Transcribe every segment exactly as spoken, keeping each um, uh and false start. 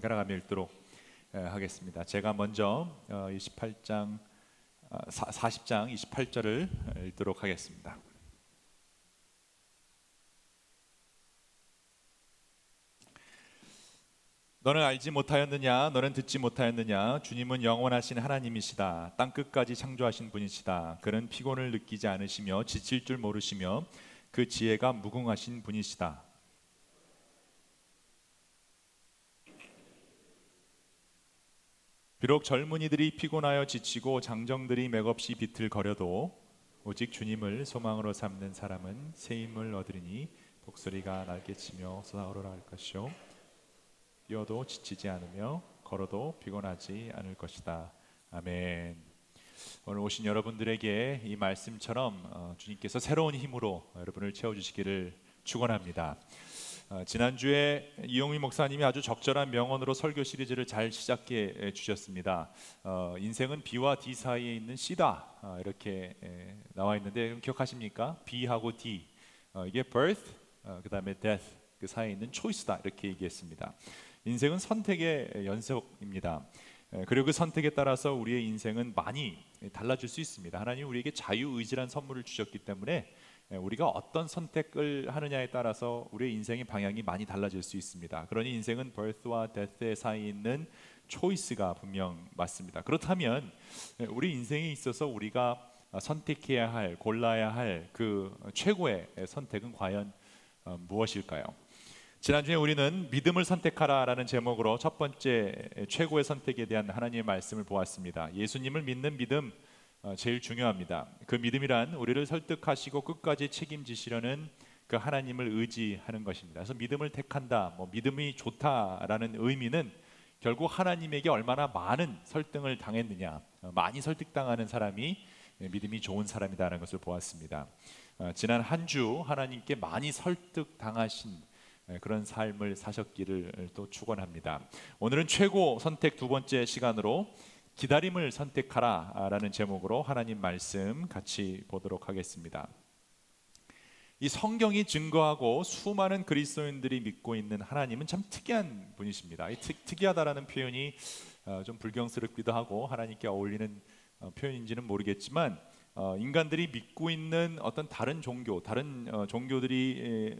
따라가며 읽도록 하겠습니다. 제가 먼저 이십팔 장 사십 장 이십팔 절을 읽도록 하겠습니다. 너는 알지 못하였느냐? 너는 듣지 못하였느냐? 주님은 영원하신 하나님이시다. 땅 끝까지 창조하신 분이시다. 그는 피곤을 느끼지 않으시며 지칠 줄 모르시며 그 지혜가 무궁하신 분이시다. 비록 젊은이들이 피곤하여 지치고 장정들이 맥없이 비틀거려도 오직 주님을 소망으로 삼는 사람은 새 힘을 얻으리니 독수리가 날개 치며 솟아오르라 할 것이요 뛰어도 지치지 않으며 걸어도 피곤하지 않을 것이다. 아멘. 오늘 오신 여러분들에게 이 말씀처럼 주님께서 새로운 힘으로 여러분을 채워주시기를 축원합니다. 지난주에 이용희 목사님이 아주 적절한 명언으로 설교 시리즈를 잘 시작해 주셨습니다. 어, 인생은 B와 D 사이에 있는 C다 이렇게 나와 있는데 기억하십니까? B하고 D, 어, 이게 birth, 어, 그 다음에 death, 그 사이에 있는 choice다 이렇게 얘기했습니다. 인생은 선택의 연속입니다. 그리고 그 선택에 따라서 우리의 인생은 많이 달라질 수 있습니다. 하나님 우리에게 자유의지란 선물을 주셨기 때문에 우리가 어떤 선택을 하느냐에 따라서 우리의 인생의 방향이 많이 달라질 수 있습니다. 그러니 인생은 birth와 death의 사이에 있는 choice가 분명 맞습니다. 그렇다면 우리 인생에 있어서 우리가 선택해야 할, 골라야 할 그 최고의 선택은 과연 무엇일까요? 지난주에 우리는 믿음을 선택하라 라는 제목으로 첫 번째 최고의 선택에 대한 하나님의 말씀을 보았습니다. 예수님을 믿는 믿음 제일 중요합니다. 그 믿음이란 우리를 설득하시고 끝까지 책임지시려는 그 하나님을 의지하는 것입니다. 그래서 믿음을 택한다, 뭐 믿음이 좋다라는 의미는 결국 하나님에게 얼마나 많은 설득을 당했느냐, 많이 설득당하는 사람이 믿음이 좋은 사람이다라는 것을 보았습니다. 지난 한 주 하나님께 많이 설득당하신 그런 삶을 사셨기를 또 축원합니다. 오늘은 최고 선택 두 번째 시간으로 기다림을 선택하라 라는 제목으로 하나님 말씀 같이 보도록 하겠습니다. 이 성경이 증거하고 수많은 그리스도인들이 믿고 있는 하나님은 참 특이한 분이십니다. 이 특, 특이하다라는 표현이 좀 불경스럽기도 하고 하나님께 어울리는 표현인지는 모르겠지만 인간들이 믿고 있는 어떤 다른 종교, 다른 종교들이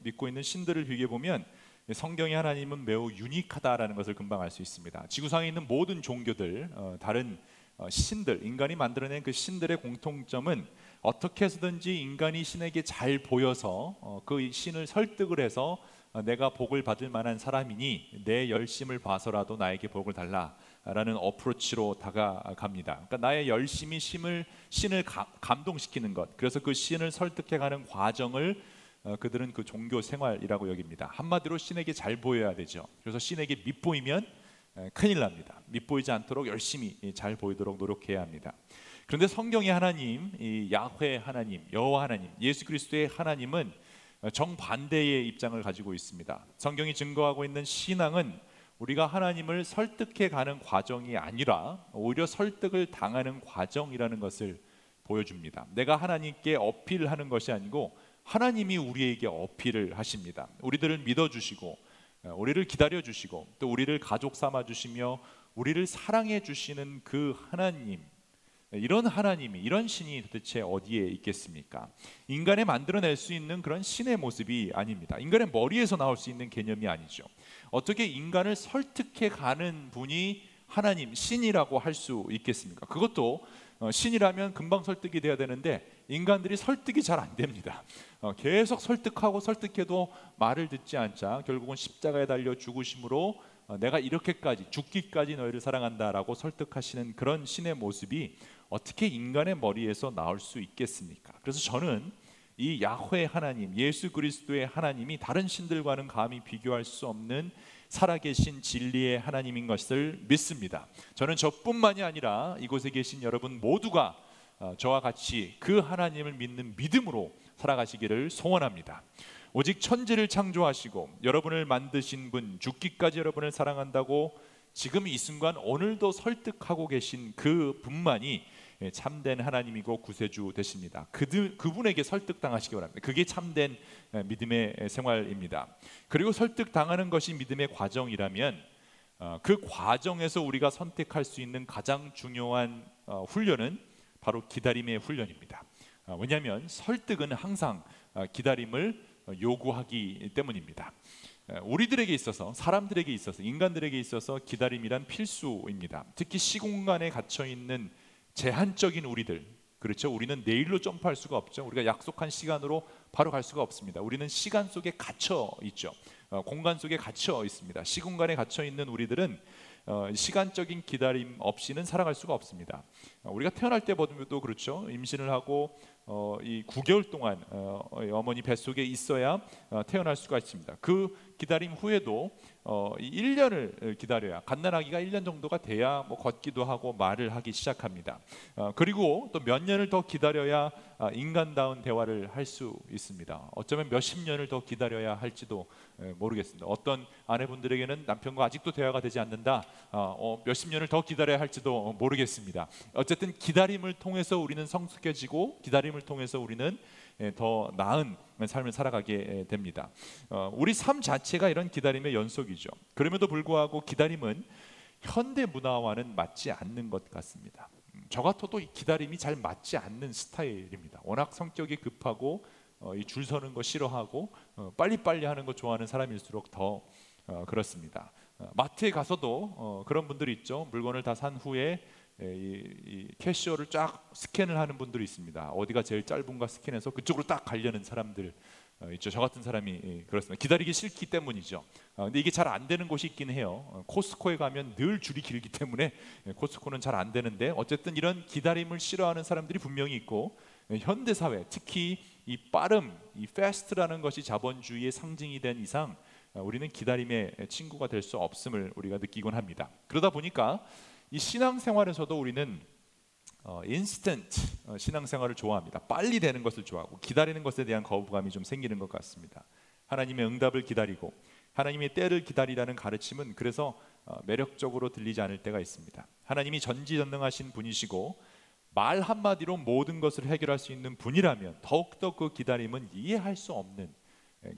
믿고 있는 신들을 비교해 보면 성경의 하나님은 매우 유니크하다라는 것을 금방 알 수 있습니다. 지구상에 있는 모든 종교들, 어, 다른 어, 신들, 인간이 만들어낸 그 신들의 공통점은 어떻게 해서든지 인간이 신에게 잘 보여서 어, 그 신을 설득을 해서 어, 내가 복을 받을 만한 사람이니 내 열심을 봐서라도 나에게 복을 달라라는 어프로치로 다가갑니다. 그러니까 나의 열심이 신을, 신을 가, 감동시키는 것, 그래서 그 신을 설득해가는 과정을 그들은 그 종교 생활이라고 여깁니다. 한마디로 신에게 잘 보여야 되죠. 그래서 신에게 밉보이면 큰일 납니다. 밉보이지 않도록 열심히 잘 보이도록 노력해야 합니다. 그런데 성경의 하나님, 이 야훼 하나님, 여호와 하나님, 예수 그리스도의 하나님은 정반대의 입장을 가지고 있습니다. 성경이 증거하고 있는 신앙은 우리가 하나님을 설득해가는 과정이 아니라 오히려 설득을 당하는 과정이라는 것을 보여줍니다. 내가 하나님께 어필하는 것이 아니고 하나님이 우리에게 어필을 하십니다. 우리들을 믿어주시고 우리를 기다려주시고 또 우리를 가족 삼아주시며 우리를 사랑해주시는 그 하나님, 이런 하나님이, 이런 신이 도대체 어디에 있겠습니까? 인간이 만들어낼 수 있는 그런 신의 모습이 아닙니다. 인간의 머리에서 나올 수 있는 개념이 아니죠. 어떻게 인간을 설득해가는 분이 하나님, 신이라고 할 수 있겠습니까? 그것도 어, 신이라면 금방 설득이 돼야 되는데 인간들이 설득이 잘 안 됩니다. 어, 계속 설득하고 설득해도 말을 듣지 않자 결국은 십자가에 달려 죽으심으로 어, 내가 이렇게까지 죽기까지 너희를 사랑한다라고 설득하시는 그런 신의 모습이 어떻게 인간의 머리에서 나올 수 있겠습니까? 그래서 저는 이 야훼 하나님, 예수 그리스도의 하나님이 다른 신들과는 감히 비교할 수 없는 살아계신 진리의 하나님인 것을 믿습니다. 저는 저뿐만이 아니라 이곳에 계신 여러분 모두가 저와 같이 그 하나님을 믿는 믿음으로 살아가시기를 소원합니다. 오직 천지를 창조하시고 여러분을 만드신 분, 죽기까지 여러분을 사랑한다고 지금 이 순간 오늘도 설득하고 계신 그 분만이 참된 하나님이고 구세주 되십니다. 그들, 그분에게 설득당하시기 바랍니다. 그게 참된 믿음의 생활입니다. 그리고 설득당하는 것이 믿음의 과정이라면 그 과정에서 우리가 선택할 수 있는 가장 중요한 훈련은 바로 기다림의 훈련입니다. 왜냐하면 설득은 항상 기다림을 요구하기 때문입니다. 우리들에게 있어서, 사람들에게 있어서, 인간들에게 있어서 기다림이란 필수입니다. 특히 시공간에 갇혀있는 제한적인 우리들, 그렇죠? 우리는 내일로 점프할 수가 없죠. 우리가 약속한 시간으로 바로 갈 수가 없습니다. 우리는 시간 속에 갇혀 있죠. 공간 속에 갇혀 있습니다. 시공간에 갇혀있는 우리들은 시간적인 기다림 없이는 살아갈 수가 없습니다. 우리가 태어날 때보다도 그렇죠. 임신을 하고 어, 이 구 개월 동안 어, 어머니 뱃속에 있어야 어, 태어날 수가 있습니다. 그 기다림 후에도 어, 이 일 년을 기다려야, 갓난아기가 일 년 정도가 돼야 뭐 걷기도 하고 말을 하기 시작합니다. 어, 그리고 또 몇 년을 더 기다려야 어, 인간다운 대화를 할 수 있습니다. 어쩌면 몇십 년을 더 기다려야 할지도 에, 모르겠습니다. 어떤 아내분들에게는 남편과 아직도 대화가 되지 않는다, 어, 어, 몇십 년을 더 기다려야 할지도 모르겠습니다. 어쨌든 기다림을 통해서 우리는 성숙해지고, 기다림을 통해서 우리는 더 나은 삶을 살아가게 됩니다. 우리 삶 자체가 이런 기다림의 연속이죠. 그럼에도 불구하고 기다림은 현대 문화와는 맞지 않는 것 같습니다. 저 같아도 이 기다림이 잘 맞지 않는 스타일입니다. 워낙 성격이 급하고 이 줄 서는 거 싫어하고 빨리빨리 하는 거 좋아하는 사람일수록 더 그렇습니다. 마트에 가서도 그런 분들이 있죠. 물건을 다 산 후에 이, 이 캐셔를 쫙 스캔을 하는 분들이 있습니다. 어디가 제일 짧은가 스캔해서 그쪽으로 딱 가려는 사람들 어, 있죠. 저 같은 사람이 그렇습니다. 기다리기 싫기 때문이죠. 어, 근데 이게 잘 안 되는 곳이 있긴 해요. 어, 코스코에 가면 늘 줄이 길기 때문에 예, 코스코는 잘 안 되는데, 어쨌든 이런 기다림을 싫어하는 사람들이 분명히 있고, 예, 현대 사회 특히 이 빠름, 이 패스트라는 것이 자본주의의 상징이 된 이상 어, 우리는 기다림의 친구가 될 수 없음을 우리가 느끼곤 합니다. 그러다 보니까 이 신앙생활에서도 우리는 어, 인스턴트 어, 신앙생활을 좋아합니다. 빨리 되는 것을 좋아하고 기다리는 것에 대한 거부감이 좀 생기는 것 같습니다. 하나님의 응답을 기다리고 하나님의 때를 기다리라는 가르침은 그래서 어, 매력적으로 들리지 않을 때가 있습니다. 하나님이 전지전능하신 분이시고 말 한마디로 모든 것을 해결할 수 있는 분이라면 더욱더 그 기다림은 이해할 수 없는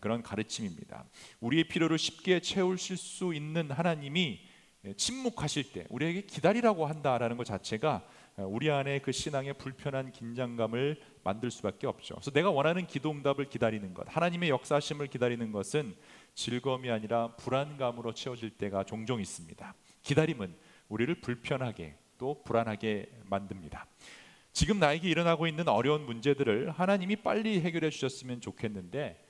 그런 가르침입니다. 우리의 필요를 쉽게 채우실 수 있는 하나님이 침묵하실 때 우리에게 기다리라고 한다라는 것 자체가 우리 안에 그 신앙의 불편한 긴장감을 만들 수밖에 없죠. 그래서 내가 원하는 기도 응답을 기다리는 것, 하나님의 역사심을 기다리는 것은 즐거움이 아니라 불안감으로 채워질 때가 종종 있습니다. 기다림은 우리를 불편하게 또 불안하게 만듭니다. 지금 나에게 일어나고 있는 어려운 문제들을 하나님이 빨리 해결해 주셨으면 좋겠는데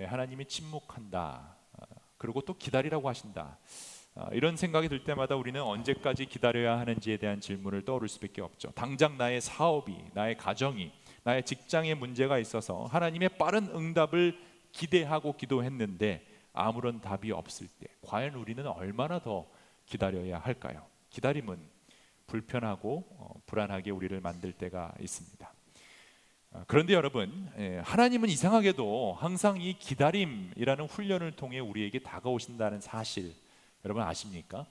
하나님이 침묵한다. 그리고 또 기다리라고 하신다. 이런 생각이 들 때마다 우리는 언제까지 기다려야 하는지에 대한 질문을 떠올릴 수밖에 없죠. 당장 나의 사업이, 나의 가정이, 나의 직장에 문제가 있어서 하나님의 빠른 응답을 기대하고 기도했는데 아무런 답이 없을 때 과연 우리는 얼마나 더 기다려야 할까요? 기다림은 불편하고 불안하게 우리를 만들 때가 있습니다. 그런데 여러분, 하나님은 이상하게도 항상 이 기다림이라는 훈련을 통해 우리에게 다가오신다는 사실 여러분 아십니까?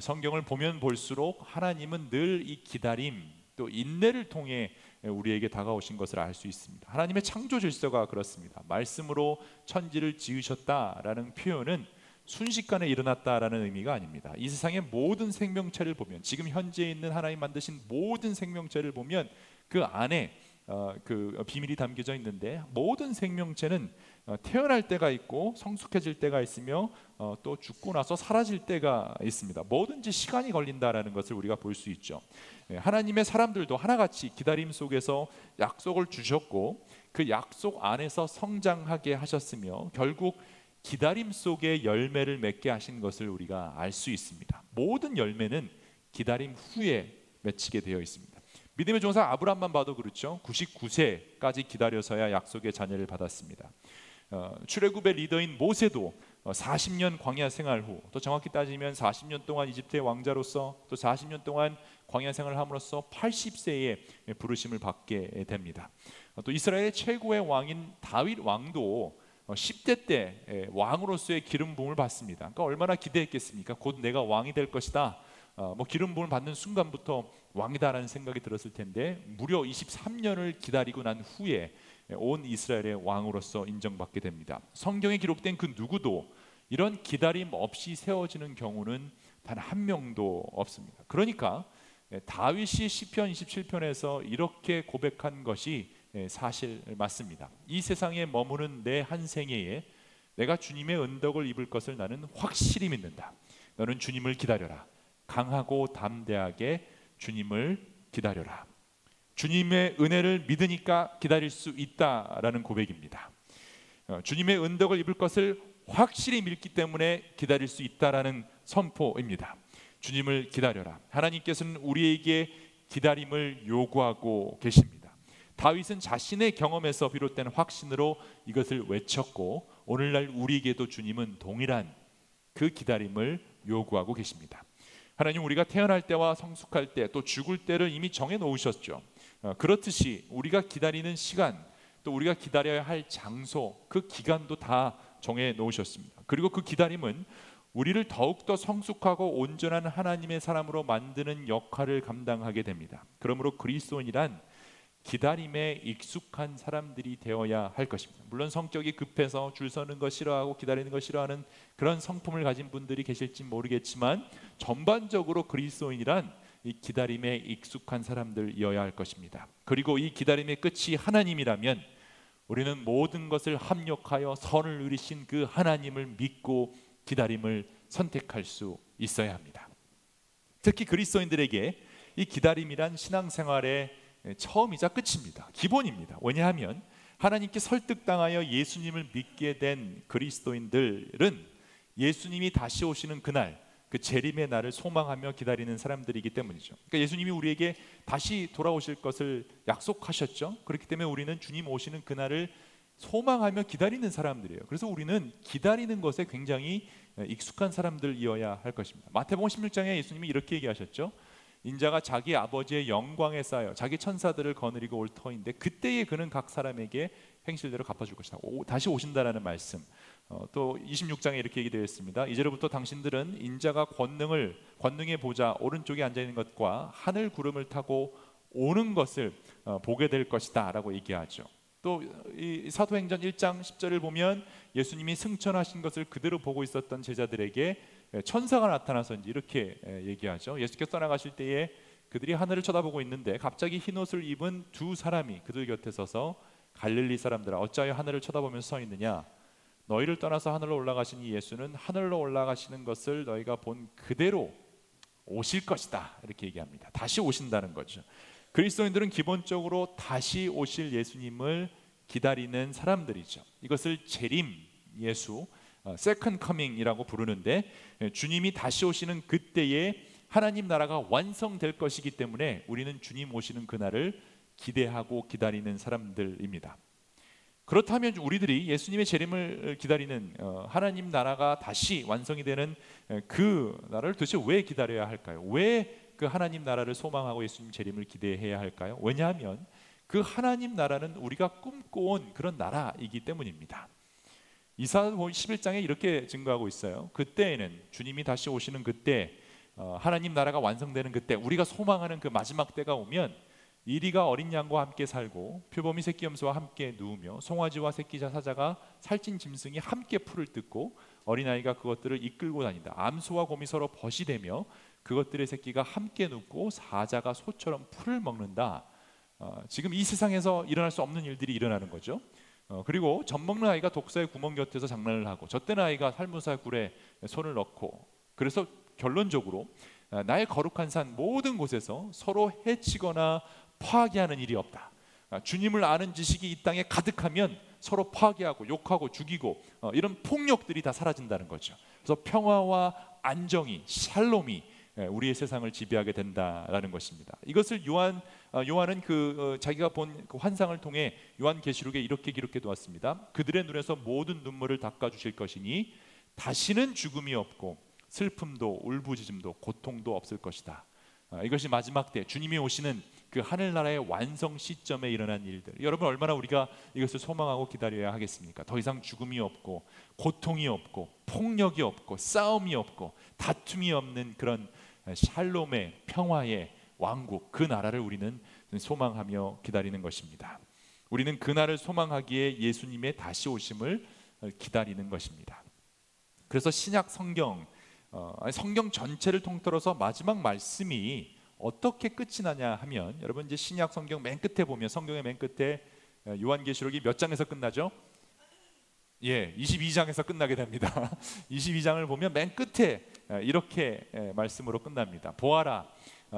성경을 보면 볼수록 하나님은 늘 이 기다림, 또 인내를 통해 우리에게 다가오신 것을 알 수 있습니다. 하나님의 창조 질서가 그렇습니다. 말씀으로 천지를 지으셨다라는 표현은 순식간에 일어났다라는 의미가 아닙니다. 이 세상의 모든 생명체를 보면, 지금 현재 있는 하나님 만드신 모든 생명체를 보면 그 안에 어, 그 비밀이 담겨져 있는데, 모든 생명체는 어, 태어날 때가 있고 성숙해질 때가 있으며 어, 또 죽고 나서 사라질 때가 있습니다. 뭐든지 시간이 걸린다라는 것을 우리가 볼 수 있죠. 예, 하나님의 사람들도 하나같이 기다림 속에서 약속을 주셨고 그 약속 안에서 성장하게 하셨으며 결국 기다림 속에 열매를 맺게 하신 것을 우리가 알 수 있습니다. 모든 열매는 기다림 후에 맺히게 되어 있습니다. 믿음의 종사 아브람만 봐도 그렇죠. 구십구 세까지 기다려서야 약속의 자녀를 받았습니다. 어, 출애굽의 리더인 모세도 사십 년 광야 생활 후, 또 정확히 따지면 사십 년 동안 이집트의 왕자로서, 또 사십 년 동안 광야 생활을 함으로써 팔십 세에 부르심을 받게 됩니다. 또 이스라엘의 최고의 왕인 다윗 왕도 십 대 때 왕으로서의 기름 부음을 받습니다. 그러니까 얼마나 기대했겠습니까? 곧 내가 왕이 될 것이다. 어, 뭐 기름 부음 받는 순간부터 왕이다라는 생각이 들었을 텐데 무려 이십삼 년을 기다리고 난 후에 온 이스라엘의 왕으로서 인정받게 됩니다. 성경에 기록된 그 누구도 이런 기다림 없이 세워지는 경우는 단 한 명도 없습니다. 그러니까 다윗이 시편 이십칠 편에서 이렇게 고백한 것이 사실 맞습니다. 이 세상에 머무는 내 한 생애에 내가 주님의 은덕을 입을 것을 나는 확실히 믿는다. 너는 주님을 기다려라. 강하고 담대하게 주님을 기다려라. 주님의 은혜를 믿으니까 기다릴 수 있다라는 고백입니다. 주님의 은덕을 입을 것을 확실히 믿기 때문에 기다릴 수 있다라는 선포입니다. 주님을 기다려라. 하나님께서는 우리에게 기다림을 요구하고 계십니다. 다윗은 자신의 경험에서 비롯된 확신으로 이것을 외쳤고 오늘날 우리에게도 주님은 동일한 그 기다림을 요구하고 계십니다. 하나님, 우리가 태어날 때와 성숙할 때 또 죽을 때를 이미 정해놓으셨죠. 그렇듯이 우리가 기다리는 시간 또 우리가 기다려야 할 장소 그 기간도 다 정해놓으셨습니다. 그리고 그 기다림은 우리를 더욱더 성숙하고 온전한 하나님의 사람으로 만드는 역할을 감당하게 됩니다. 그러므로 그리스도인이란 기다림에 익숙한 사람들이 되어야 할 것입니다. 물론 성격이 급해서 줄 서는 거 싫어하고 기다리는 거 싫어하는 그런 성품을 가진 분들이 계실지 모르겠지만 전반적으로 그리스도인이란 이 기다림에 익숙한 사람들이어야 할 것입니다. 그리고 이 기다림의 끝이 하나님이라면 우리는 모든 것을 합력하여 선을 이루신 그 하나님을 믿고 기다림을 선택할 수 있어야 합니다. 특히 그리스도인들에게 이 기다림이란 신앙생활의 처음이자 끝입니다. 기본입니다. 왜냐하면 하나님께 설득당하여 예수님을 믿게 된 그리스도인들은 예수님이 다시 오시는 그날, 그 재림의 날을 소망하며 기다리는 사람들이기 때문이죠. 그러니까 예수님이 우리에게 다시 돌아오실 것을 약속하셨죠. 그렇기 때문에 우리는 주님 오시는 그날을 소망하며 기다리는 사람들이에요. 그래서 우리는 기다리는 것에 굉장히 익숙한 사람들이어야 할 것입니다. 마태복음 십육 장에 예수님이 이렇게 얘기하셨죠. 인자가 자기 아버지의 영광에 쌓여 자기 천사들을 거느리고 올 터인데 그때에 그는 각 사람에게 행실대로 갚아줄 것이다. 오, 다시 오신다라는 말씀. 어, 또 이십육 장에 이렇게 얘기되어 있습니다. 이제로부터 당신들은 인자가 권능을 권능의 보좌 오른쪽에 앉아있는 것과 하늘 구름을 타고 오는 것을 어, 보게 될 것이다 라고 얘기하죠. 또 이 사도행전 일 장 십 절을 보면 예수님이 승천하신 것을 그대로 보고 있었던 제자들에게 천사가 나타나서 이제 이렇게 얘기하죠. 예수께서 떠나가실 때에 그들이 하늘을 쳐다보고 있는데 갑자기 흰옷을 입은 두 사람이 그들 곁에 서서 갈릴리 사람들아 어찌하여 하늘을 쳐다보면서 서 있느냐. 너희를 떠나서 하늘로 올라가신 이 예수는 하늘로 올라가시는 것을 너희가 본 그대로 오실 것이다. 이렇게 얘기합니다. 다시 오신다는 거죠. 그리스도인들은 기본적으로 다시 오실 예수님을 기다리는 사람들이죠. 이것을 재림 예수, 세컨드 커밍이라고 부르는데 주님이 다시 오시는 그때에 하나님 나라가 완성될 것이기 때문에 우리는 주님 오시는 그날을 기대하고 기다리는 사람들입니다. 그렇다면 우리들이 예수님의 재림을 기다리는 하나님 나라가 다시 완성이 되는 그 나라를 도대체 왜 기다려야 할까요? 왜 그 하나님 나라를 소망하고 예수님 재림을 기대해야 할까요? 왜냐하면 그 하나님 나라는 우리가 꿈꿔온 그런 나라이기 때문입니다. 이사야 십일 장에 이렇게 증거하고 있어요. 그때에는 주님이 다시 오시는 그때 하나님 나라가 완성되는 그때 우리가 소망하는 그 마지막 때가 오면 이리가 어린 양과 함께 살고 표범이 새끼 염소와 함께 누우며 송아지와 새끼 사자가 살찐 짐승이 함께 풀을 뜯고 어린아이가 그것들을 이끌고 다닌다. 암소와 곰이 서로 벗이 되며 그것들의 새끼가 함께 눕고 사자가 소처럼 풀을 먹는다. 어, 지금 이 세상에서 일어날 수 없는 일들이 일어나는 거죠. 어, 그리고 젖 먹는 아이가 독사의 구멍 곁에서 장난을 하고 젖된 아이가 살무사 굴에 손을 넣고 그래서 결론적으로 나의 거룩한 산 모든 곳에서 서로 해치거나 파괴하는 일이 없다. 주님을 아는 지식이 이 땅에 가득하면 서로 파괴하고 욕하고 죽이고 이런 폭력들이 다 사라진다는 거죠. 그래서 평화와 안정이 샬롬이 우리의 세상을 지배하게 된다라는 것입니다. 이것을 요한 요한은 그 자기가 본 그 환상을 통해 요한계시록에 이렇게 기록해 두었습니다. 그들의 눈에서 모든 눈물을 닦아 주실 것이니 다시는 죽음이 없고 슬픔도 울부짖음도 고통도 없을 것이다. 이것이 마지막 때 주님이 오시는 그 하늘나라의 완성 시점에 일어난 일들. 여러분, 얼마나 우리가 이것을 소망하고 기다려야 하겠습니까? 더 이상 죽음이 없고 고통이 없고 폭력이 없고 싸움이 없고 다툼이 없는 그런 샬롬의 평화의 왕국, 그 나라를 우리는 소망하며 기다리는 것입니다. 우리는 그날을 소망하기에 예수님의 다시 오심을 기다리는 것입니다. 그래서 신약 성경, 성경 전체를 통틀어서 마지막 말씀이 어떻게 끝이 나냐 하면, 여러분 이제 신약 성경 맨 끝에 보면, 성경의 맨 끝에 요한계시록이 몇 장에서 끝나죠? 예, 이십이 장에서 끝나게 됩니다. 이십이 장을 보면 맨 끝에 이렇게 말씀으로 끝납니다. 보아라,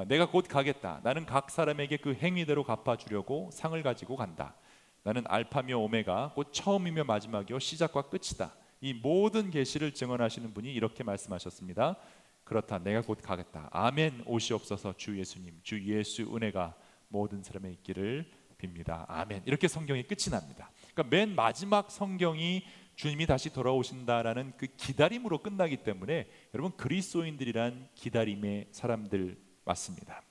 내가 곧 가겠다. 나는 각 사람에게 그 행위대로 갚아주려고 상을 가지고 간다. 나는 알파며 오메가, 곧 처음이며 마지막이요 시작과 끝이다. 이 모든 계시를 증언하시는 분이 이렇게 말씀하셨습니다. 그렇다, 내가 곧 가겠다. 아멘. 오시옵소서. 주 예수님, 주 예수 은혜가 모든 사람의 있기를 빕니다. 아멘. 이렇게 성경이 끝이 납니다. 그러니까 맨 마지막 성경이 주님이 다시 돌아오신다라는 그 기다림으로 끝나기 때문에, 여러분 그리스도인들이란 기다림의 사람들 맞습니다.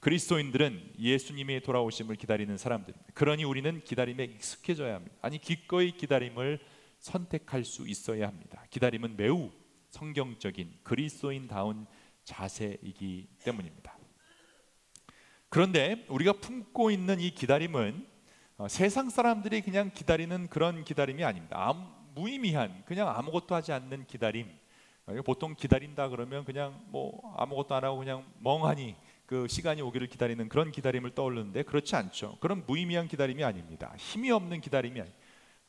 그리스도인들은 예수님의 돌아오심을 기다리는 사람들입니다. 그러니 우리는 기다림에 익숙해져야 합니다. 아니, 기꺼이 기다림을 선택할 수 있어야 합니다. 기다림은 매우 성경적인 그리스도인다운 자세이기 때문입니다. 그런데 우리가 품고 있는 이 기다림은 세상 사람들이 그냥 기다리는 그런 기다림이 아닙니다. 아무, 무의미한, 그냥 아무것도 하지 않는 기다림. 보통 기다린다 그러면 그냥 뭐 아무것도 안 하고 그냥 멍하니 그 시간이 오기를 기다리는 그런 기다림을 떠올리는데, 그렇지 않죠. 그런 무의미한 기다림이 아닙니다. 힘이 없는 기다림이 아니에요.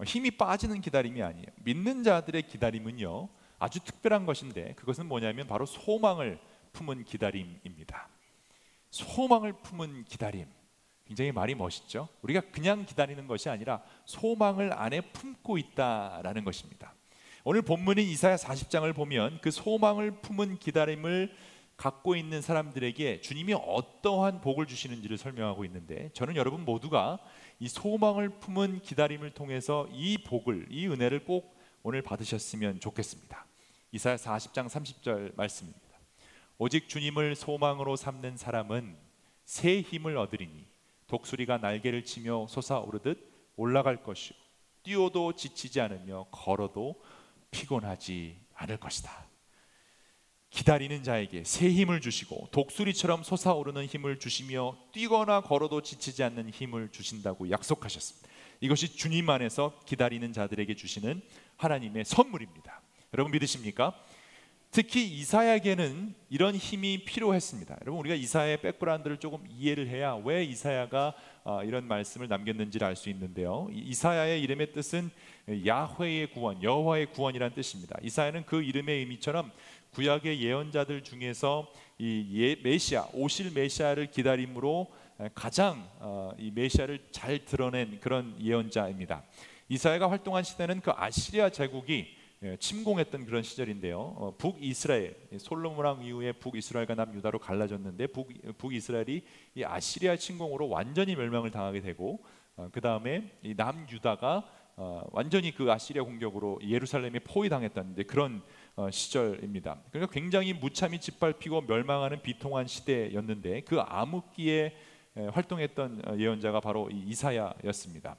힘이 빠지는 기다림이 아니에요. 믿는 자들의 기다림은요, 아주 특별한 것인데, 그것은 뭐냐면 바로 소망을 품은 기다림입니다. 소망을 품은 기다림. 굉장히 말이 멋있죠. 우리가 그냥 기다리는 것이 아니라 소망을 안에 품고 있다라는 것입니다. 오늘 본문인 이사야 사십 장을 보면 그 소망을 품은 기다림을 갖고 있는 사람들에게 주님이 어떠한 복을 주시는지를 설명하고 있는데, 저는 여러분 모두가 이 소망을 품은 기다림을 통해서 이 복을, 이 은혜를 꼭 오늘 받으셨으면 좋겠습니다. 이사야 사십 장 삼십 절 말씀입니다. 오직 주님을 소망으로 삼는 사람은 새 힘을 얻으리니 독수리가 날개를 치며 솟아오르듯 올라갈 것이요 뛰어도 지치지 않으며 걸어도 피곤하지 않을 것이다. 기다리는 자에게 새 힘을 주시고 독수리처럼 솟아오르는 힘을 주시며 뛰거나 걸어도 지치지 않는 힘을 주신다고 약속하셨습니다. 이것이 주님 안에서 기다리는 자들에게 주시는 하나님의 선물입니다. 여러분 믿으십니까? 특히 이사야에게는 이런 힘이 필요했습니다. 여러분 우리가 이사야의 백그라운드를 조금 이해를 해야 왜 이사야가 이런 말씀을 남겼는지를 알 수 있는데요. 이사야의 이름의 뜻은 야훼의 구원, 여호와의 구원이라는 뜻입니다. 이사야는 그 이름의 의미처럼 구약의 예언자들 중에서 이 메시아, 오실 메시아를 기다림으로 가장 이 메시아를 잘 드러낸 그런 예언자입니다. 이사야가 활동한 시대는 그 아시리아 제국이 침공했던 그런 시절인데요. 북이스라엘, 솔로몬왕 이후에 북이스라엘과 남유다로 갈라졌는데, 북, 북이스라엘이 이 아시리아 침공으로 완전히 멸망을 당하게 되고, 그 다음에 남유다가 완전히 그 아시리아 공격으로 예루살렘에 포위당했다는데 그런 시절입니다. 그러니까 굉장히 무참히 짓밟히고 멸망하는 비통한 시대였는데, 그 암흑기에 활동했던 예언자가 바로 이사야였습니다.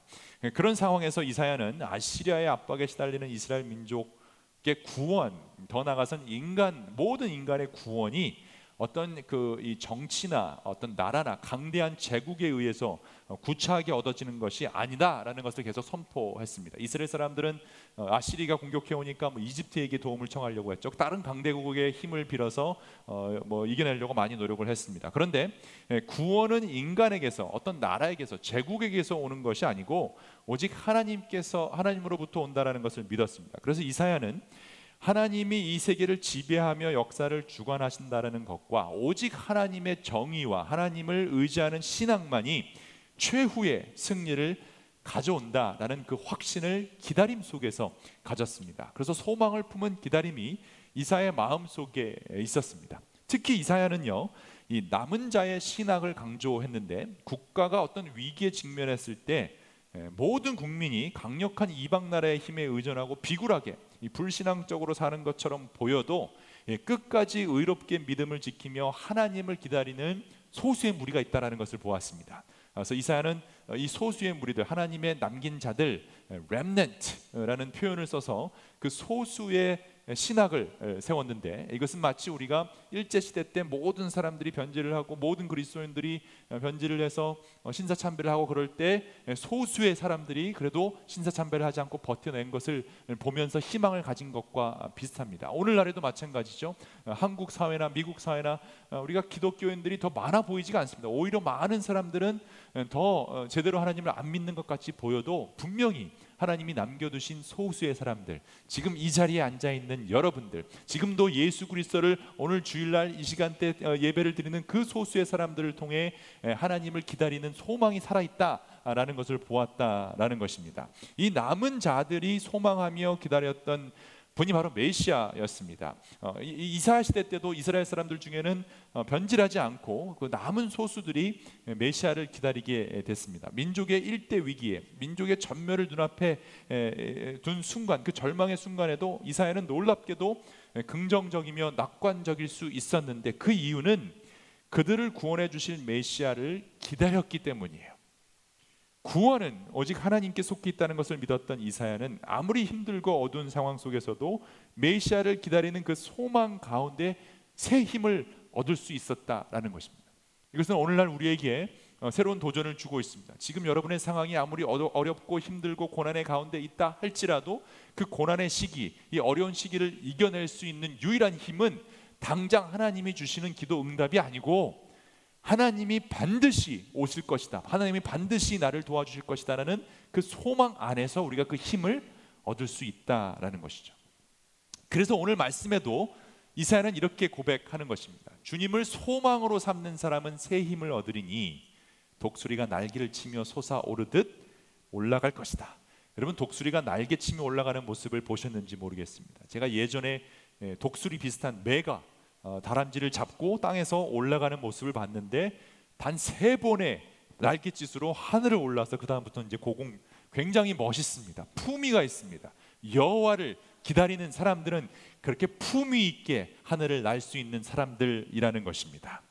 그런 상황에서 이사야는 아시리아의 압박에 시달리는 이스라엘 민족의 구원, 더 나아가선 인간, 모든 인간의 구원이 어떤 그 이 정치나 어떤 나라나 강대한 제국에 의해서 구차하게 얻어지는 것이 아니다라는 것을 계속 선포했습니다. 이스라엘 사람들은 아시리가 공격해 오니까 뭐 이집트에게 도움을 청하려고 했죠. 다른 강대국의 힘을 빌어서 어 뭐 이겨내려고 많이 노력을 했습니다. 그런데 구원은 인간에게서, 어떤 나라에게서, 제국에게서 오는 것이 아니고 오직 하나님께서, 하나님으로부터 온다라는 것을 믿었습니다. 그래서 이사야는 하나님이 이 세계를 지배하며 역사를 주관하신다라는 것과 오직 하나님의 정의와 하나님을 의지하는 신앙만이 최후의 승리를 가져온다라는 그 확신을 기다림 속에서 가졌습니다. 그래서 소망을 품은 기다림이 이사야의 마음 속에 있었습니다. 특히 이사야는요, 이 남은 자의 신학을 강조했는데, 국가가 어떤 위기에 직면했을 때 모든 국민이 강력한 이방 나라의 힘에 의존하고 비굴하게 불신앙적으로 사는 것처럼 보여도 끝까지 의롭게 믿음을 지키며 하나님을 기다리는 소수의 무리가 있다라는 것을 보았습니다. 그래서 이사야는 이 소수의 무리들, 하나님의 남긴 자들, 렘넌트라는 표현을 써서 그 소수의 신학을 세웠는데, 이것은 마치 우리가 일제시대 때 모든 사람들이 변제를 하고 모든 그리스도인들이 변제를 해서 신사참배를 하고 그럴 때 소수의 사람들이 그래도 신사참배를 하지 않고 버텨낸 것을 보면서 희망을 가진 것과 비슷합니다. 오늘날에도 마찬가지죠. 한국 사회나 미국 사회나 우리가 기독교인들이 더 많아 보이지가 않습니다. 오히려 많은 사람들은 더 제대로 하나님을 안 믿는 것 같이 보여도 분명히 하나님이 남겨두신 소수의 사람들, 지금 이 자리에 앉아있는 여러분들, 지금도 예수 그리스도를 오늘 주일날 이 시간대 예배를 드리는 그 소수의 사람들을 통해 하나님을 기다리는 소망이 살아있다라는 것을 보았다라는 것입니다. 이 남은 자들이 소망하며 기다렸던 분이 바로 메시아였습니다. 이사야 시대 때도 이스라엘 사람들 중에는 변질하지 않고 그 남은 소수들이 메시아를 기다리게 됐습니다. 민족의 일대 위기에, 민족의 전멸을 눈앞에 둔 순간, 그 절망의 순간에도 이사야는 놀랍게도 긍정적이며 낙관적일 수 있었는데, 그 이유는 그들을 구원해 주실 메시아를 기다렸기 때문이에요. 구원은 오직 하나님께 속히 있다는 것을 믿었던 이사야는 아무리 힘들고 어두운 상황 속에서도 메시아를 기다리는 그 소망 가운데 새 힘을 얻을 수 있었다라는 것입니다. 이것은 오늘날 우리에게 새로운 도전을 주고 있습니다. 지금 여러분의 상황이 아무리 어렵고 힘들고 고난의 가운데 있다 할지라도 그 고난의 시기, 이 어려운 시기를 이겨낼 수 있는 유일한 힘은 당장 하나님이 주시는 기도 응답이 아니고 하나님이 반드시 오실 것이다, 하나님이 반드시 나를 도와주실 것이다 라는 그 소망 안에서 우리가 그 힘을 얻을 수 있다라는 것이죠. 그래서 오늘 말씀에도 이사야는 이렇게 고백하는 것입니다. 주님을 소망으로 삼는 사람은 새 힘을 얻으리니 독수리가 날개를 치며 솟아오르듯 올라갈 것이다. 여러분, 독수리가 날개 치며 올라가는 모습을 보셨는지 모르겠습니다. 제가 예전에 독수리 비슷한 매가 어, 다람쥐를 잡고 땅에서 올라가는 모습을 봤는데 단 세 번의 날갯짓으로 하늘을 올라서 그 다음부터 이제 고공, 굉장히 멋있습니다. 품위가 있습니다. 여호와를 기다리는 사람들은 그렇게 품위 있게 하늘을 날 수 있는 사람들이라는 것입니다.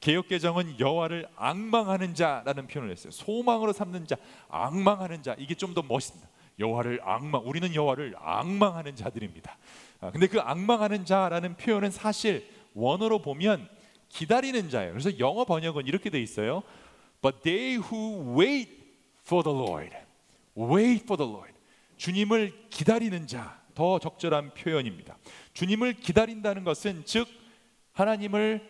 개역개정은 여호와를 앙망하는 자라는 표현을 했어요. 소망으로 삼는 자, 앙망하는 자, 이게 좀 더 멋있습니다. 여호와를 앙망, 우리는 여호와를 앙망하는 자들입니다. 아, 근데 그 앙망하는 자라는 표현은 사실 원어로 보면 기다리는 자예요. 그래서 영어 번역은 이렇게 돼 있어요. But they who wait for the Lord, wait for the Lord. 주님을 기다리는 자, 더 적절한 표현입니다. 주님을 기다린다는 것은 즉 하나님을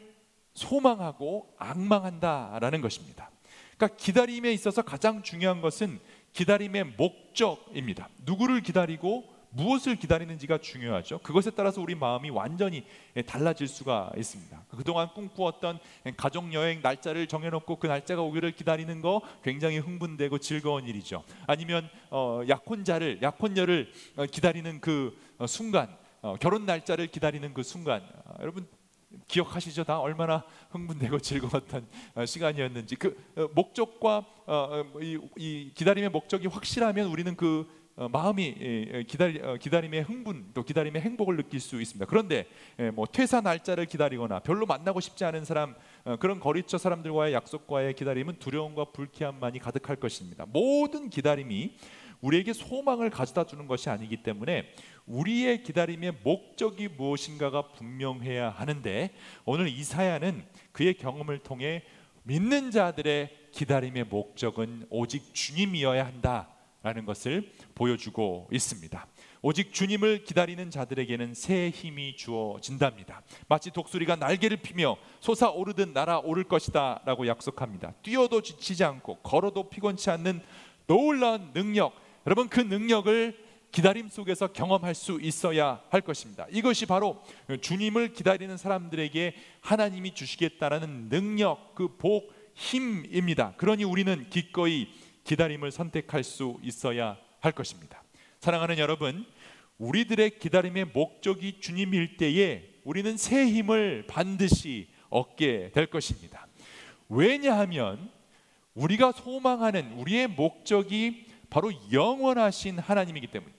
소망하고 앙망한다라는 것입니다. 그러니까 기다림에 있어서 가장 중요한 것은 기다림의 목적입니다. 누구를 기다리고 무엇을 기다리는지가 중요하죠. 그것에 따라서 우리 마음이 완전히 달라질 수가 있습니다. 그동안 꿈꾸었던 가족여행 날짜를 정해놓고 그 날짜가 오기를 기다리는 거 굉장히 흥분되고 즐거운 일이죠. 아니면 어, 약혼자를, 약혼녀를 기다리는 그 순간, 어, 결혼 날짜를 기다리는 그 순간, 어, 여러분 기억하시죠? 다 얼마나 흥분되고 즐거웠던 시간이었는지. 그 목적과 이 기다림의 목적이 확실하면 우리는 그 마음이 기다리, 기다림의 흥분, 또 기다림의 행복을 느낄 수 있습니다. 그런데 뭐 퇴사 날짜를 기다리거나 별로 만나고 싶지 않은 사람, 그런 거리처 사람들과의 약속과의 기다림은 두려움과 불쾌함만이 가득할 것입니다. 모든 기다림이 우리에게 소망을 가져다 주는 것이 아니기 때문에 우리의 기다림의 목적이 무엇인가가 분명해야 하는데, 오늘 이사야는 그의 경험을 통해 믿는 자들의 기다림의 목적은 오직 주님이어야 한다라는 것을 보여주고 있습니다. 오직 주님을 기다리는 자들에게는 새 힘이 주어진답니다. 마치 독수리가 날개를 피며 솟아오르듯 날아오를 것이다 라고 약속합니다. 뛰어도 지치지 않고 걸어도 피곤치 않는 놀라운 능력, 여러분 그 능력을 기다림 속에서 경험할 수 있어야 할 것입니다. 이것이 바로 주님을 기다리는 사람들에게 하나님이 주시겠다라는 능력, 그 복, 힘입니다. 그러니 우리는 기꺼이 기다림을 선택할 수 있어야 할 것입니다. 사랑하는 여러분, 우리들의 기다림의 목적이 주님일 때에 우리는 새 힘을 반드시 얻게 될 것입니다. 왜냐하면 우리가 소망하는 우리의 목적이 바로 영원하신 하나님이기 때문에,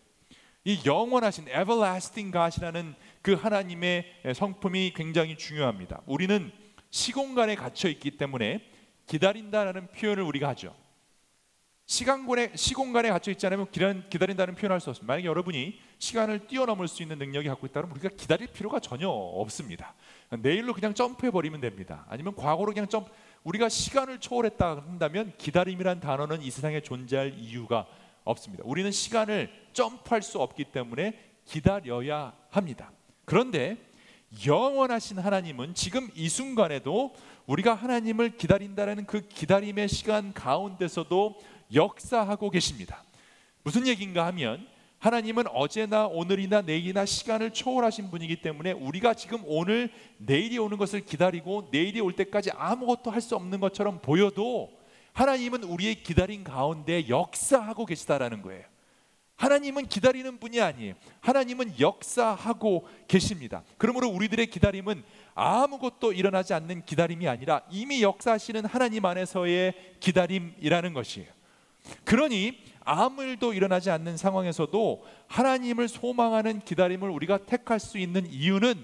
이 영원하신 everlasting God이라는 그 하나님의 성품이 굉장히 중요합니다. 우리는 시공간에 갇혀 있기 때문에 기다린다라는 표현을 우리가 하죠. 시간권에, 시공간에 갇혀 있지 않으면 기다린다는 표현을 할 수 없습니다. 만약에 여러분이 시간을 뛰어넘을 수 있는 능력이 갖고 있다면 우리가 기다릴 필요가 전혀 없습니다. 내일로 그냥 점프해버리면 됩니다. 아니면 과거로 그냥 점프, 우리가 시간을 초월했다 한다면 기다림이란 단어는 이 세상에 존재할 이유가 없습니다. 우리는 시간을 점프할 수 없기 때문에 기다려야 합니다. 그런데 영원하신 하나님은 지금 이 순간에도 우리가 하나님을 기다린다는 그 기다림의 시간 가운데서도 역사하고 계십니다. 무슨 얘기인가 하면 하나님은 어제나 오늘이나 내일이나 시간을 초월하신 분이기 때문에 우리가 지금 오늘 내일이 오는 것을 기다리고 내일이 올 때까지 아무것도 할 수 없는 것처럼 보여도 하나님은 우리의 기다림 가운데 역사하고 계시다라는 거예요. 하나님은 기다리는 분이 아니에요. 하나님은 역사하고 계십니다. 그러므로 우리들의 기다림은 아무것도 일어나지 않는 기다림이 아니라 이미 역사하시는 하나님 안에서의 기다림이라는 것이에요. 그러니 아무 일도 일어나지 않는 상황에서도 하나님을 소망하는 기다림을 우리가 택할 수 있는 이유는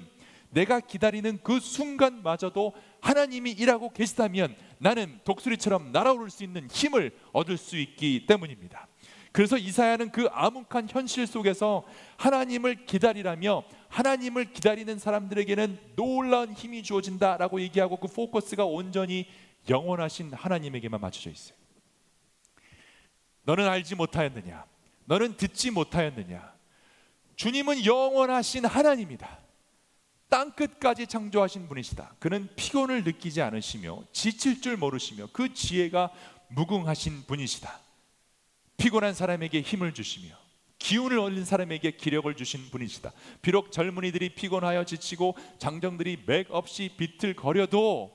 내가 기다리는 그 순간마저도 하나님이 일하고 계시다면 나는 독수리처럼 날아오를 수 있는 힘을 얻을 수 있기 때문입니다. 그래서 이사야는 그 암흑한 현실 속에서 하나님을 기다리라며 하나님을 기다리는 사람들에게는 놀라운 힘이 주어진다라고 얘기하고 그 포커스가 온전히 영원하신 하나님에게만 맞춰져 있어요. 너는 알지 못하였느냐? 너는 듣지 못하였느냐? 주님은 영원하신 하나님이다. 땅끝까지 창조하신 분이시다. 그는 피곤을 느끼지 않으시며 지칠 줄 모르시며 그 지혜가 무궁하신 분이시다. 피곤한 사람에게 힘을 주시며 기운을 얻은 사람에게 기력을 주신 분이시다. 비록 젊은이들이 피곤하여 지치고 장정들이 맥없이 비틀거려도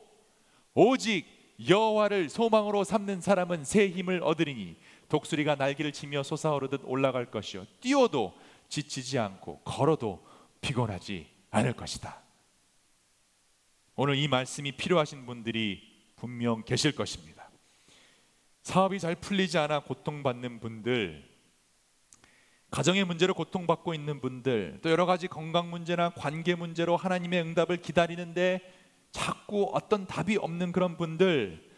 오직 여호와를 소망으로 삼는 사람은 새 힘을 얻으리니 독수리가 날개를 치며 솟아오르듯 올라갈 것이요 뛰어도 지치지 않고 걸어도 피곤하지 않을 것이다. 오늘 이 말씀이 필요하신 분들이 분명 계실 것입니다. 사업이 잘 풀리지 않아 고통받는 분들, 가정의 문제로 고통받고 있는 분들, 또 여러 가지 건강 문제나 관계 문제로 하나님의 응답을 기다리는데 자꾸 어떤 답이 없는 그런 분들,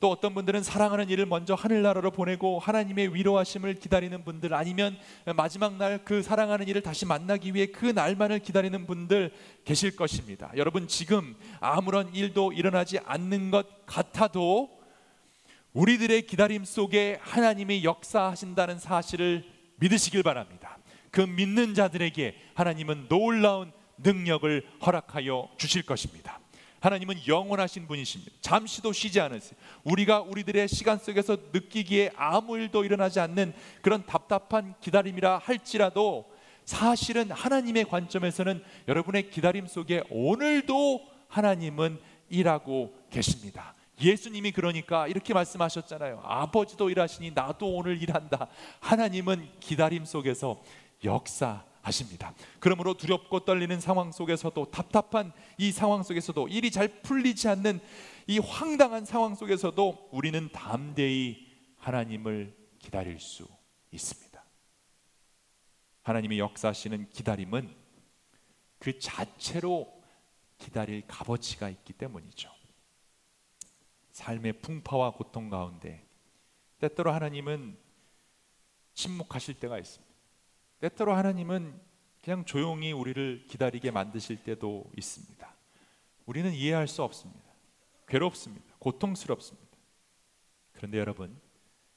또 어떤 분들은 사랑하는 이를 먼저 하늘나라로 보내고 하나님의 위로하심을 기다리는 분들, 아니면 마지막 날 그 사랑하는 이를 다시 만나기 위해 그 날만을 기다리는 분들 계실 것입니다. 여러분, 지금 아무런 일도 일어나지 않는 것 같아도 우리들의 기다림 속에 하나님이 역사하신다는 사실을 믿으시길 바랍니다. 그 믿는 자들에게 하나님은 놀라운 능력을 허락하여 주실 것입니다. 하나님은 영원하신 분이십니다. 잠시도 쉬지 않으세요. 우리가 우리들의 시간 속에서 느끼기에 아무 일도 일어나지 않는 그런 답답한 기다림이라 할지라도 사실은 하나님의 관점에서는 여러분의 기다림 속에 오늘도 하나님은 일하고 계십니다. 예수님이 그러니까 이렇게 말씀하셨잖아요. 아버지도 일하시니 나도 오늘 일한다. 하나님은 기다림 속에서 역사하십니다. 그러므로 두렵고 떨리는 상황 속에서도, 답답한 이 상황 속에서도, 일이 잘 풀리지 않는 이 황당한 상황 속에서도 우리는 담대히 하나님을 기다릴 수 있습니다. 하나님이 역사하시는 기다림은 그 자체로 기다릴 값어치가 있기 때문이죠. 삶의 풍파와 고통 가운데 때때로 하나님은 침묵하실 때가 있습니다. 때때로 하나님은 그냥 조용히 우리를 기다리게 만드실 때도 있습니다. 우리는 이해할 수 없습니다. 괴롭습니다. 고통스럽습니다. 그런데 여러분,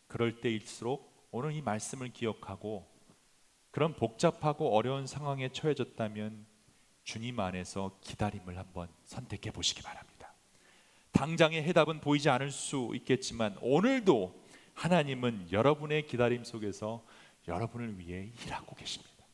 그럴 때일수록 오늘 이 말씀을 기억하고 그런 복잡하고 어려운 상황에 처해졌다면 주님 안에서 기다림을 한번 선택해 보시기 바랍니다. 당장의 해답은 보이지 않을 수 있겠지만 오늘도 하나님은 여러분의 기다림 속에서 여러분을 위해 일하고 계십니다.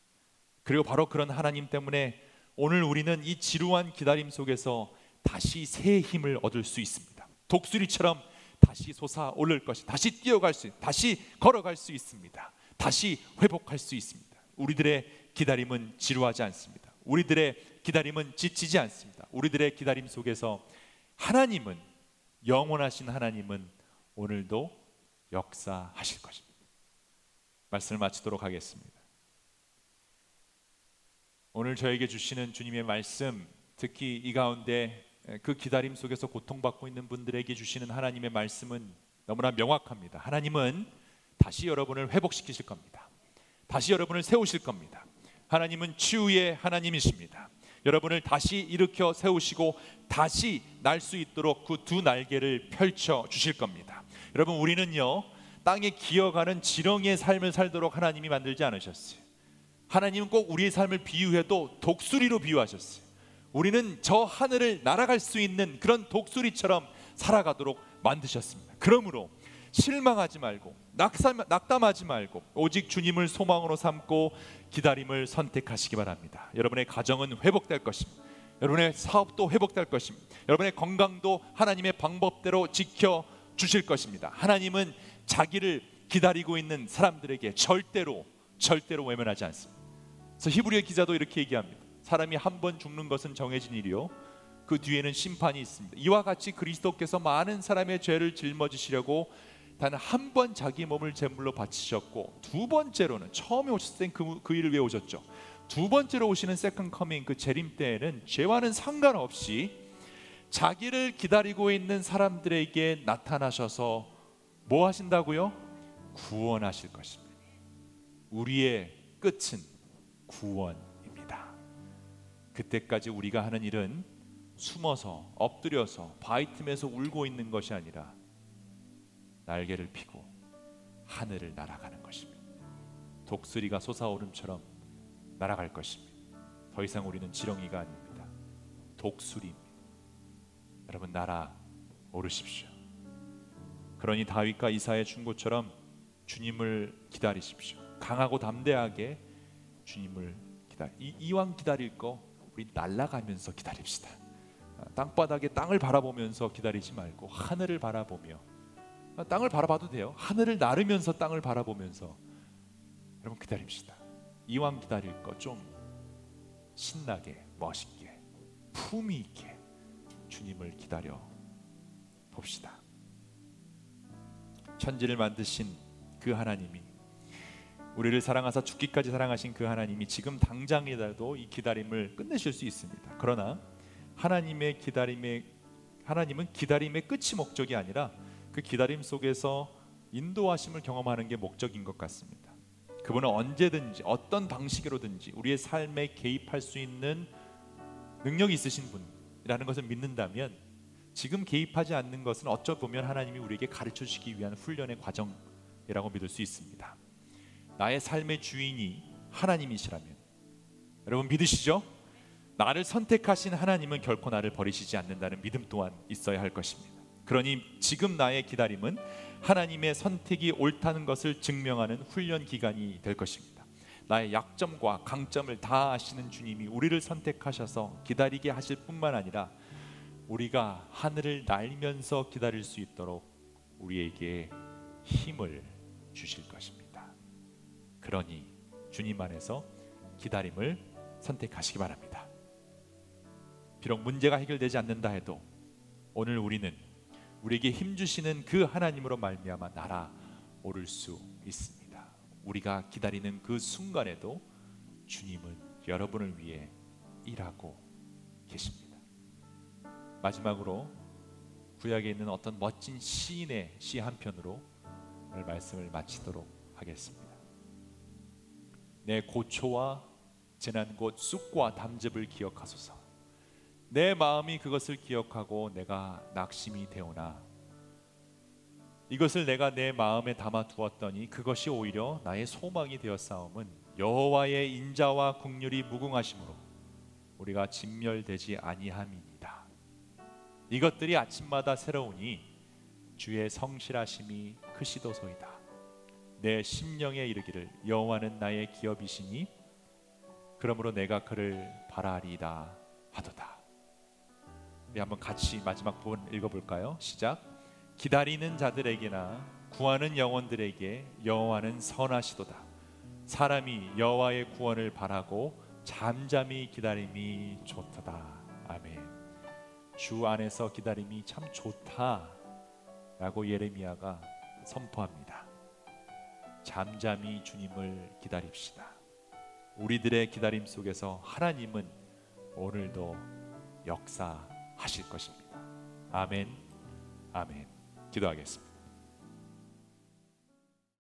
그리고 바로 그런 하나님 때문에 오늘 우리는 이 지루한 기다림 속에서 다시 새 힘을 얻을 수 있습니다. 독수리처럼 다시 솟아오를 것이, 다시 뛰어갈 수, 다시 걸어갈 수 있습니다. 다시 회복할 수 있습니다. 우리들의 기다림은 지루하지 않습니다. 우리들의 기다림은 지치지 않습니다. 우리들의 기다림 속에서 하나님은, 영원하신 하나님은 오늘도 역사하실 것입니다. 말씀을 마치도록 하겠습니다. 오늘 저에게 주시는 주님의 말씀, 특히 이 가운데 그 기다림 속에서 고통받고 있는 분들에게 주시는 하나님의 말씀은 너무나 명확합니다. 하나님은 다시 여러분을 회복시키실 겁니다. 다시 여러분을 세우실 겁니다. 하나님은 치유의 하나님이십니다. 여러분을 다시 일으켜 세우시고 다시 날 수 있도록 그 두 날개를 펼쳐 주실 겁니다. 여러분, 우리는요 땅에 기어가는 지렁이의 삶을 살도록 하나님이 만들지 않으셨어요. 하나님은 꼭 우리의 삶을 비유해도 독수리로 비유하셨어요. 우리는 저 하늘을 날아갈 수 있는 그런 독수리처럼 살아가도록 만드셨습니다. 그러므로 실망하지 말고 낙담하지 말고 오직 주님을 소망으로 삼고 기다림을 선택하시기 바랍니다. 여러분의 가정은 회복될 것입니다. 여러분의 사업도 회복될 것입니다. 여러분의 건강도 하나님의 방법대로 지켜주실 것입니다. 하나님은 자기를 기다리고 있는 사람들에게 절대로 절대로 외면하지 않습니다. 그래서 히브리의 기자도 이렇게 얘기합니다. 사람이 한 번 죽는 것은 정해진 일이요 그 뒤에는 심판이 있습니다. 이와 같이 그리스도께서 많은 사람의 죄를 짊어지시려고 단 한 번 자기 몸을 제물로 바치셨고 두 번째로는 처음에 오셨을 땐 그 그 일을 위해 오셨죠. 두 번째로 오시는 세컨 커밍, 그 재림 때에는 죄와는 상관없이 자기를 기다리고 있는 사람들에게 나타나셔서 뭐 하신다고요? 구원하실 것입니다. 우리의 끝은 구원입니다. 그때까지 우리가 하는 일은 숨어서 엎드려서 바위 틈에서 울고 있는 것이 아니라 날개를 피고 하늘을 날아가는 것입니다. 독수리가 솟아오름처럼 날아갈 것입니다. 더 이상 우리는 지렁이가 아닙니다. 독수리입니다. 여러분, 날아오르십시오. 그러니 다윗과 이사의 충고처럼 주님을 기다리십시오. 강하고 담대하게 주님을 기다리. 이, 이왕 기다릴 거 우리 날아가면서 기다립시다. 땅바닥에 땅을 바라보면서 기다리지 말고 하늘을 바라보며, 땅을 바라봐도 돼요. 하늘을 나르면서 땅을 바라보면서 여러분 기다립시다. 이왕 기다릴 거 좀 신나게, 멋있게, 품위 있게 주님을 기다려 봅시다. 천지를 만드신 그 하나님이, 우리를 사랑하사 죽기까지 사랑하신 그 하나님이 지금 당장이라도 이 기다림을 끝내실 수 있습니다. 그러나 하나님의 기다림의 하나님은 기다림의 끝이 목적이 아니라 그 기다림 속에서 인도하심을 경험하는 게 목적인 것 같습니다. 그분은 언제든지 어떤 방식으로든지 우리의 삶에 개입할 수 있는 능력이 있으신 분이라는 것을 믿는다면 지금 개입하지 않는 것은 어쩌 보면 하나님이 우리에게 가르쳐 주시기 위한 훈련의 과정이라고 믿을 수 있습니다. 나의 삶의 주인이 하나님이시라면, 여러분 믿으시죠? 나를 선택하신 하나님은 결코 나를 버리시지 않는다는 믿음 또한 있어야 할 것입니다. 그러니 지금 나의 기다림은 하나님의 선택이 옳다는 것을 증명하는 훈련 기간이 될 것입니다. 나의 약점과 강점을 다 아시는 주님이 우리를 선택하셔서 기다리게 하실 뿐만 아니라 우리가 하늘을 날면서 기다릴 수 있도록 우리에게 힘을 주실 것입니다. 그러니 주님 안에서 기다림을 선택하시기 바랍니다. 비록 문제가 해결되지 않는다 해도 오늘 우리는 우리에게 힘 주시는 그 하나님으로 말미암아 날아오를 수 있습니다. 우리가 기다리는 그 순간에도 주님은 여러분을 위해 일하고 계십니다. 마지막으로 구약에 있는 어떤 멋진 시인의 시 한 편으로 오늘 말씀을 마치도록 하겠습니다. 내 고초와 지난 곳 쑥과 담즙을 기억하소서. 내 마음이 그것을 기억하고 내가 낙심이 되오나 이것을 내가 내 마음에 담아 두었더니 그것이 오히려 나의 소망이 되었사옴은 여호와의 인자와 긍휼이 무궁하심으로 우리가 진멸되지 아니함이니이다. 이것들이 아침마다 새로우니 주의 성실하심이 크시도소이다. 내 심령에 이르기를 여호와는 나의 기업이시니 그러므로 내가 그를 바라리이다 하도다. 우리 한번 같이 마지막 부분 읽어볼까요? 시작. 기다리는 자들에게나 구하는 영혼들에게 여호와는 선하시도다. 사람이 여호와의 구원을 바라고 잠잠히 기다림이 좋도다. 아멘. 주 안에서 기다림이 참 좋다라고 예레미야가 선포합니다. 잠잠히 주님을 기다립시다. 우리들의 기다림 속에서 하나님은 오늘도 역사 하실 것입니다. 아멘, 아멘. 기도하겠습니다.